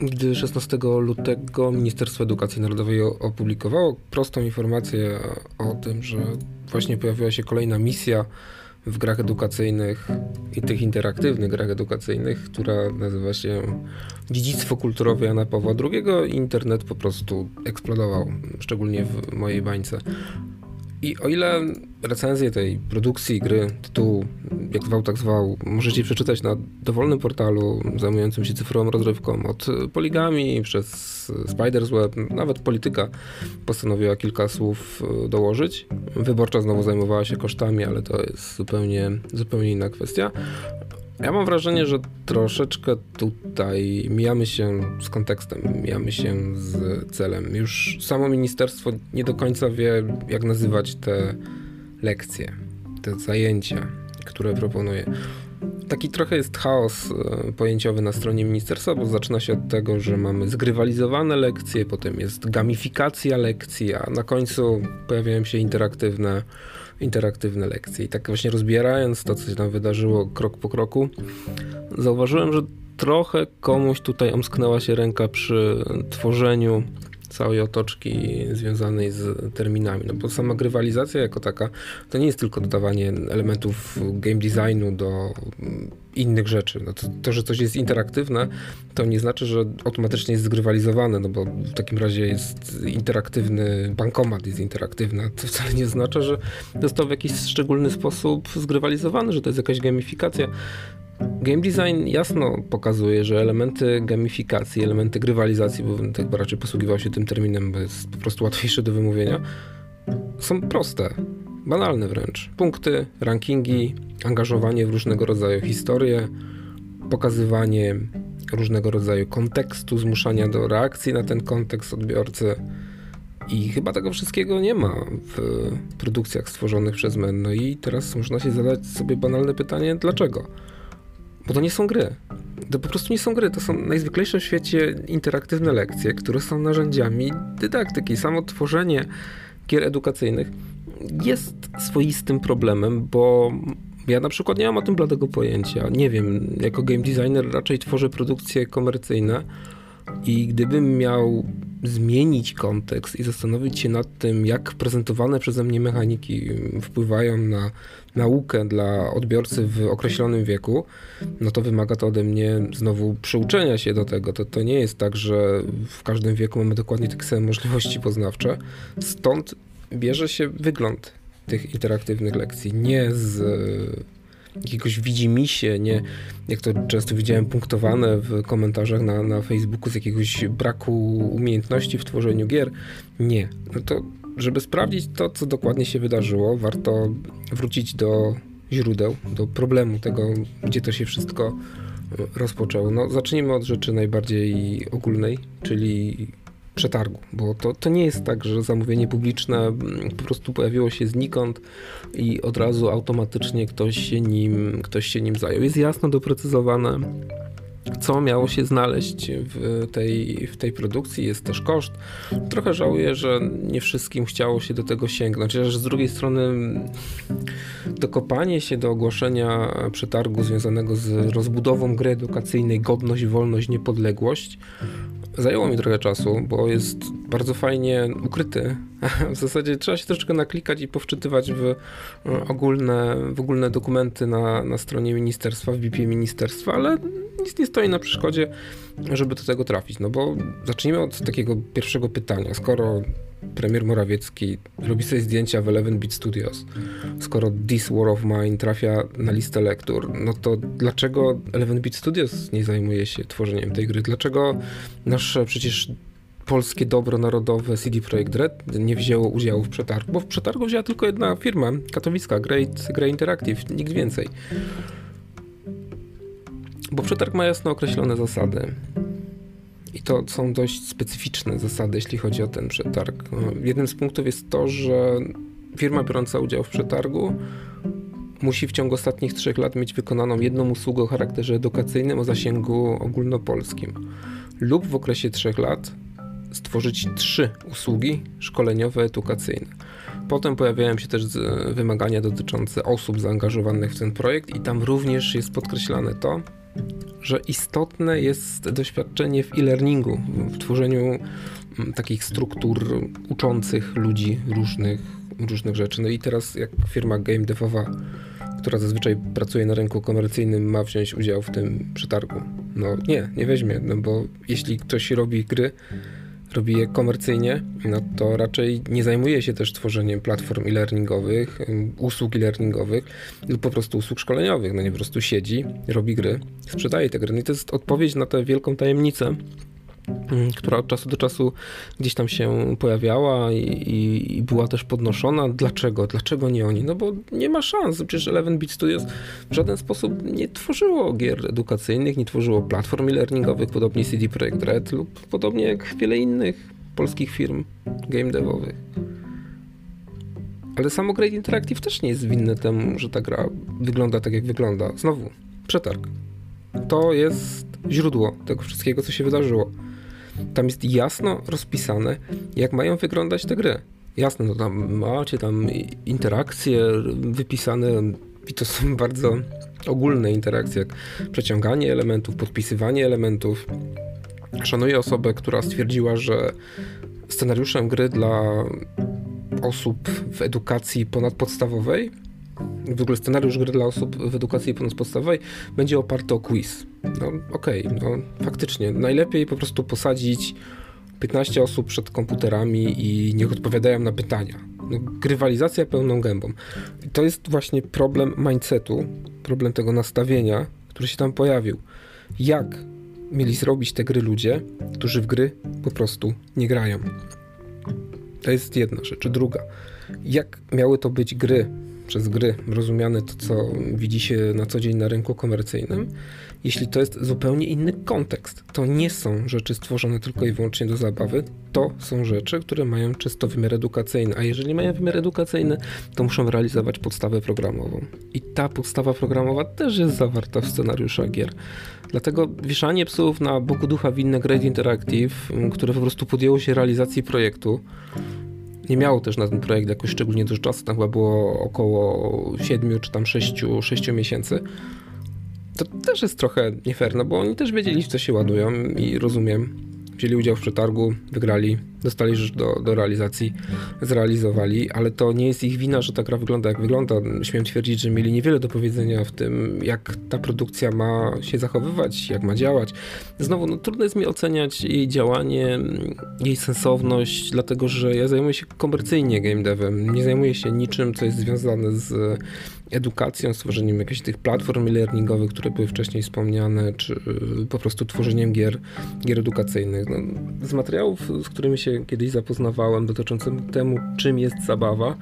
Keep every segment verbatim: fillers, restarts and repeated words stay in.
gdy szesnastego lutego Ministerstwo Edukacji Narodowej opublikowało prostą informację o tym, że właśnie pojawiła się kolejna misja w grach edukacyjnych i tych interaktywnych grach edukacyjnych, która nazywa się Dziedzictwo Kulturowe Jana Pawła drugiego. Internet po prostu eksplodował, szczególnie w mojej bańce. I o ile recenzję tej produkcji, gry, tytułu, jak zwał, tak zwał, możecie przeczytać na dowolnym portalu zajmującym się cyfrową rozrywką, od Poligami przez Spidersweb, nawet Polityka postanowiła kilka słów dołożyć. Wyborcza znowu zajmowała się kosztami, ale to jest zupełnie, zupełnie inna kwestia. Ja mam wrażenie, że troszeczkę tutaj mijamy się z kontekstem, mijamy się z celem. Już samo ministerstwo nie do końca wie, jak nazywać te lekcje, te zajęcia, które proponuje. Taki trochę jest chaos pojęciowy na stronie ministerstwa, bo zaczyna się od tego, że mamy zgrywalizowane lekcje, potem jest gamifikacja lekcji, a na końcu pojawiają się interaktywne interaktywne lekcje. I tak właśnie rozbierając to, co się tam wydarzyło krok po kroku, zauważyłem, że trochę komuś tutaj omsknęła się ręka przy tworzeniu całej otoczki związanej z terminami. No bo sama grywalizacja jako taka, to nie jest tylko dodawanie elementów game designu do innych rzeczy. No to, to, że coś jest interaktywne, to nie znaczy, że automatycznie jest zgrywalizowane, no bo w takim razie jest interaktywny, bankomat jest interaktywny, to wcale nie znaczy, że został w jakiś szczególny sposób zgrywalizowany, że to jest jakaś gamifikacja. Game design jasno pokazuje, że elementy gamifikacji, elementy grywalizacji, bo będę chyba raczej posługiwał się tym terminem, bo jest po prostu łatwiejszy do wymówienia, są proste, banalne wręcz. Punkty, rankingi, angażowanie w różnego rodzaju historie, pokazywanie różnego rodzaju kontekstu, zmuszania do reakcji na ten kontekst odbiorcy. I chyba tego wszystkiego nie ma w produkcjach stworzonych przez men. No i teraz można się zadać sobie banalne pytanie, dlaczego? Bo to nie są gry. To po prostu nie są gry. To są najzwyklejsze w świecie interaktywne lekcje, które są narzędziami dydaktyki. Samo tworzenie gier edukacyjnych jest swoistym problemem, bo ja na przykład nie mam o tym bladego pojęcia. Nie wiem, jako game designer raczej tworzę produkcje komercyjne i gdybym miał zmienić kontekst i zastanowić się nad tym, jak prezentowane przeze mnie mechaniki wpływają na naukę dla odbiorcy w określonym wieku, no to wymaga to ode mnie znowu przyuczenia się do tego. To, to nie jest tak, że w każdym wieku mamy dokładnie takie same możliwości poznawcze. Stąd bierze się wygląd tych interaktywnych lekcji. Nie z jakiegoś widzimisię, nie, jak to często widziałem punktowane w komentarzach na, na Facebooku, z jakiegoś braku umiejętności w tworzeniu gier. Nie. No to, żeby sprawdzić to, co dokładnie się wydarzyło, warto wrócić do źródeł, do problemu tego, gdzie to się wszystko rozpoczęło. No, zacznijmy od rzeczy najbardziej ogólnej, czyli przetargu, bo to, to nie jest tak, że zamówienie publiczne po prostu pojawiło się znikąd i od razu automatycznie ktoś się nim, ktoś się nim zajął. Jest jasno doprecyzowane, co miało się znaleźć w tej, w tej produkcji. Jest też koszt. Trochę żałuję, że nie wszystkim chciało się do tego sięgnąć. Z drugiej strony dokopanie się do ogłoszenia przetargu związanego z rozbudową gry edukacyjnej Godność, Wolność, Niepodległość zajęło mi trochę czasu, bo jest bardzo fajnie ukryty. W zasadzie trzeba się troszeczkę naklikać i powczytywać w ogólne, w ogólne dokumenty na, na stronie ministerstwa, w bipie ministerstwa, ale nic nie stoi na przeszkodzie, żeby do tego trafić. No bo zacznijmy od takiego pierwszego pytania. Skoro premier Morawiecki robi sobie zdjęcia w eleven bit studios, skoro This War of Mine trafia na listę lektur, no to dlaczego eleven bit studios nie zajmuje się tworzeniem tej gry? Dlaczego nasze przecież polskie dobro narodowe C D Projekt Red nie wzięło udziału w przetargu? Bo w przetargu wzięła tylko jedna firma, katowicka, Great, Great Interactive, nikt więcej. Bo przetarg ma jasno określone zasady. I to są dość specyficzne zasady, jeśli chodzi o ten przetarg. Jednym z punktów jest to, że firma biorąca udział w przetargu musi w ciągu ostatnich trzech lat mieć wykonaną jedną usługę o charakterze edukacyjnym o zasięgu ogólnopolskim lub w okresie trzech lat stworzyć trzy usługi szkoleniowe, edukacyjne. Potem pojawiają się też wymagania dotyczące osób zaangażowanych w ten projekt i tam również jest podkreślane to, że istotne jest doświadczenie w e-learningu, w tworzeniu takich struktur uczących ludzi różnych, różnych rzeczy. No i teraz jak firma game devowa, która zazwyczaj pracuje na rynku komercyjnym, ma wziąć udział w tym przetargu? No nie, nie weźmie, no bo jeśli ktoś robi gry, robi je komercyjnie, no to raczej nie zajmuje się też tworzeniem platform e-learningowych, usług e-learningowych lub po prostu usług szkoleniowych. No nie, po prostu siedzi, robi gry, sprzedaje te gry. No i to jest odpowiedź na tę wielką tajemnicę, która od czasu do czasu gdzieś tam się pojawiała i, i była też podnoszona. Dlaczego? Dlaczego nie oni? No bo nie ma szans. Przecież eleven bit studios w żaden sposób nie tworzyło gier edukacyjnych, nie tworzyło platform e-learningowych, podobnie C D Projekt Red lub podobnie jak wiele innych polskich firm game devowych. Ale samo Great Interactive też nie jest winne temu, że ta gra wygląda tak, jak wygląda. Znowu, przetarg. To jest źródło tego wszystkiego, co się wydarzyło. Tam jest jasno rozpisane, jak mają wyglądać te gry. Jasne, no tam macie tam interakcje wypisane i to są bardzo ogólne interakcje, jak przeciąganie elementów, podpisywanie elementów. Szanuję osobę, która stwierdziła, że scenariuszem gry dla osób w edukacji ponadpodstawowej, w ogóle scenariusz gry dla osób w edukacji ponadpodstawowej będzie oparty o quiz. No okej, okay, no faktycznie. Najlepiej po prostu posadzić piętnaście osób przed komputerami i niech odpowiadają na pytania. No, grywalizacja pełną gębą. I to jest właśnie problem mindsetu, problem tego nastawienia, który się tam pojawił. Jak mieli zrobić te gry ludzie, którzy w gry po prostu nie grają? To jest jedna rzecz. Druga. Jak miały to być gry? Przez gry rozumiane to, co widzi się na co dzień na rynku komercyjnym, jeśli to jest zupełnie inny kontekst. To nie są rzeczy stworzone tylko i wyłącznie do zabawy, to są rzeczy, które mają czysto wymiar edukacyjny, a jeżeli mają wymiar edukacyjny, to muszą realizować podstawę programową. I ta podstawa programowa też jest zawarta w scenariuszach gier. Dlatego wieszanie psów na boku ducha winne Great Interactive, które po prostu podjęło się realizacji projektu, nie miało też na ten projekt jakoś szczególnie dużo czasu, tam chyba było około siedmiu czy tam sześciu miesięcy. To też jest trochę nie fair, no bo oni też wiedzieli, w co się ładują i rozumiem. Wzięli udział w przetargu, wygrali, dostali rzecz do, do realizacji, zrealizowali, ale to nie jest ich wina, że ta gra wygląda jak wygląda. Śmiem twierdzić, że mieli niewiele do powiedzenia w tym, jak ta produkcja ma się zachowywać, jak ma działać. Znowu, no, trudno jest mi oceniać jej działanie, jej sensowność, dlatego że ja zajmuję się komercyjnie game devem, nie zajmuję się niczym, co jest związane z edukacją, stworzeniem jakichś tych platform e-learningowych, które były wcześniej wspomniane, czy po prostu tworzeniem gier, gier edukacyjnych. No, z materiałów, z którymi się kiedyś zapoznawałem dotyczącym temu, czym jest zabawa,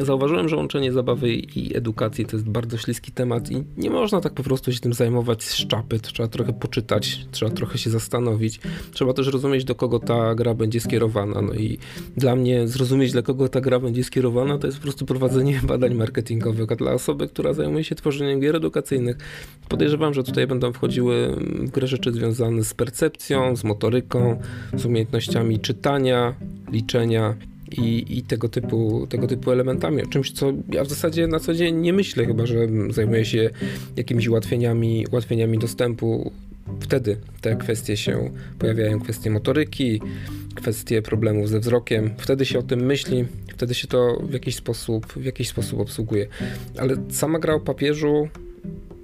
zauważyłem, że łączenie zabawy i edukacji to jest bardzo śliski temat i nie można tak po prostu się tym zajmować z czapy. Trzeba trochę poczytać, trzeba trochę się zastanowić. Trzeba też rozumieć, do kogo ta gra będzie skierowana. No i dla mnie zrozumieć, dla kogo ta gra będzie skierowana, to jest po prostu prowadzenie badań marketingowych, a dla osoby, która zajmuje się tworzeniem gier edukacyjnych, podejrzewam, że tutaj będą wchodziły w grę rzeczy związane z percepcją, z motoryką, z umiejętnościami czytania, liczenia i, i tego typu, tego typu elementami. O czymś, co ja w zasadzie na co dzień nie myślę, chyba że zajmuję się jakimiś ułatwieniami, ułatwieniami dostępu. Wtedy te kwestie się pojawiają, kwestie motoryki, kwestie problemów ze wzrokiem. Wtedy się o tym myśli, wtedy się to w jakiś sposób, w jakiś sposób obsługuje. Ale sama gra o papieżu,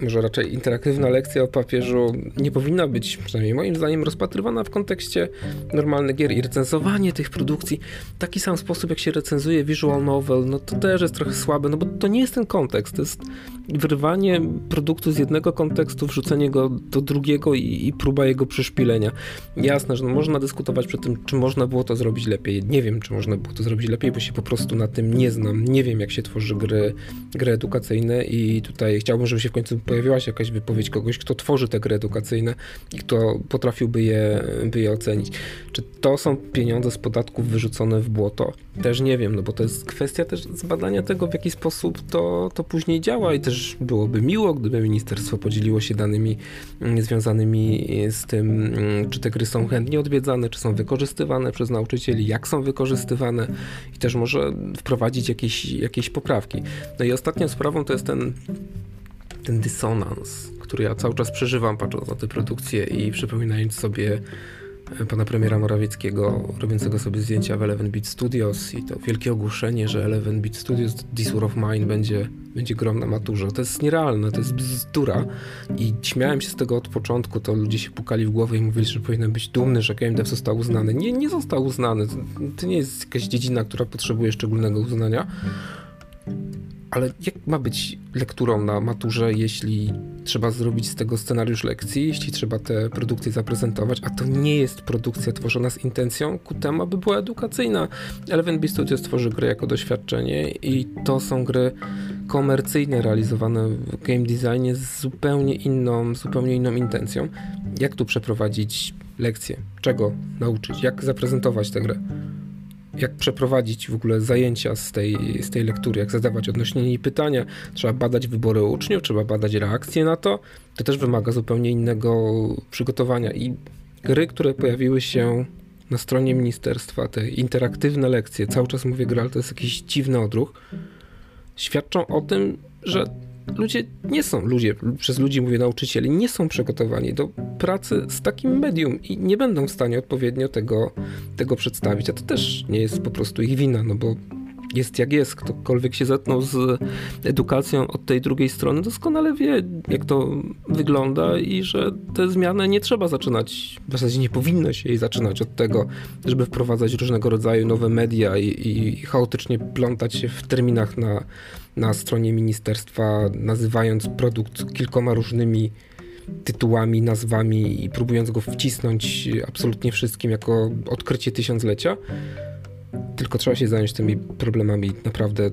może raczej interaktywna lekcja o papieżu, nie powinna być, przynajmniej moim zdaniem, rozpatrywana w kontekście normalnych gier i recenzowanie tych produkcji w taki sam sposób, jak się recenzuje visual novel, no to też jest trochę słabe, no bo to nie jest ten kontekst, to jest wyrwanie produktu z jednego kontekstu, wrzucenie go do drugiego i, i próba jego przeszpilenia. Jasne, że no można dyskutować przed tym, czy można było to zrobić lepiej. Nie wiem, czy można było to zrobić lepiej, bo się po prostu na tym nie znam. Nie wiem, jak się tworzy gry, gry edukacyjne i tutaj chciałbym, żeby się w końcu pojawiła się jakaś wypowiedź kogoś, kto tworzy te gry edukacyjne i kto potrafiłby je, by je ocenić. Czy to są pieniądze z podatków wyrzucone w błoto? Też nie wiem, no bo to jest kwestia też zbadania tego, w jaki sposób to, to później działa i też byłoby miło, gdyby ministerstwo podzieliło się danymi związanymi z tym, czy te gry są chętnie odwiedzane, czy są wykorzystywane przez nauczycieli, jak są wykorzystywane i też może wprowadzić jakieś, jakieś poprawki. No i ostatnią sprawą to jest ten, ten dysonans, który ja cały czas przeżywam, patrząc na te produkcje i przypominając sobie pana premiera Morawieckiego, robiącego sobie zdjęcia w eleven bit studios i to wielkie ogłoszenie, że eleven bit studios This War of Mine będzie, będzie grą na maturze. To jest nierealne, to jest bzdura i śmiałem się z tego od początku, to ludzie się pukali w głowę i mówili, że powinien być dumny, że game dev został uznany. Nie, nie został uznany, to, to nie jest jakaś dziedzina, która potrzebuje szczególnego uznania. Ale jak ma być lekturą na maturze, jeśli trzeba zrobić z tego scenariusz lekcji, jeśli trzeba te produkcje zaprezentować, a to nie jest produkcja tworzona z intencją ku temu, aby była edukacyjna. eleven bit studios tworzy gry jako doświadczenie i to są gry komercyjne realizowane w game designie z zupełnie inną, zupełnie inną intencją. Jak tu przeprowadzić lekcję? Czego nauczyć? Jak zaprezentować tę grę? Jak przeprowadzić w ogóle zajęcia z tej, z tej lektury, jak zadawać odnośnie niej pytania, trzeba badać wybory uczniów, trzeba badać reakcje na to, to też wymaga zupełnie innego przygotowania i gry, które pojawiły się na stronie ministerstwa, te interaktywne lekcje, cały czas mówię gry, ale to jest jakiś dziwny odruch, świadczą o tym, że ludzie nie są, ludzie, przez ludzi mówię nauczycieli, nie są przygotowani do pracy z takim medium i nie będą w stanie odpowiednio tego, tego przedstawić, a to też nie jest po prostu ich wina, no bo jest jak jest, ktokolwiek się zetknął z edukacją od tej drugiej strony doskonale wie, jak to wygląda i że te zmiany nie trzeba zaczynać, w zasadzie nie powinno się jej zaczynać od tego, żeby wprowadzać różnego rodzaju nowe media i, i chaotycznie plątać się w terminach na, na stronie ministerstwa, nazywając produkt kilkoma różnymi tytułami, nazwami i próbując go wcisnąć absolutnie wszystkim jako odkrycie tysiąclecia. Tylko trzeba się zająć tymi problemami naprawdę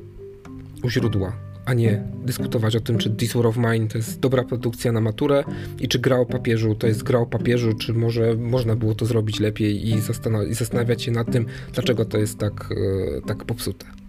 u źródła, a nie dyskutować o tym, czy This War of Mine to jest dobra produkcja na maturę i czy gra o papieżu to jest gra o papieżu, czy może można było to zrobić lepiej i, zastan- i zastanawiać się nad tym, dlaczego to jest tak, yy, tak popsute.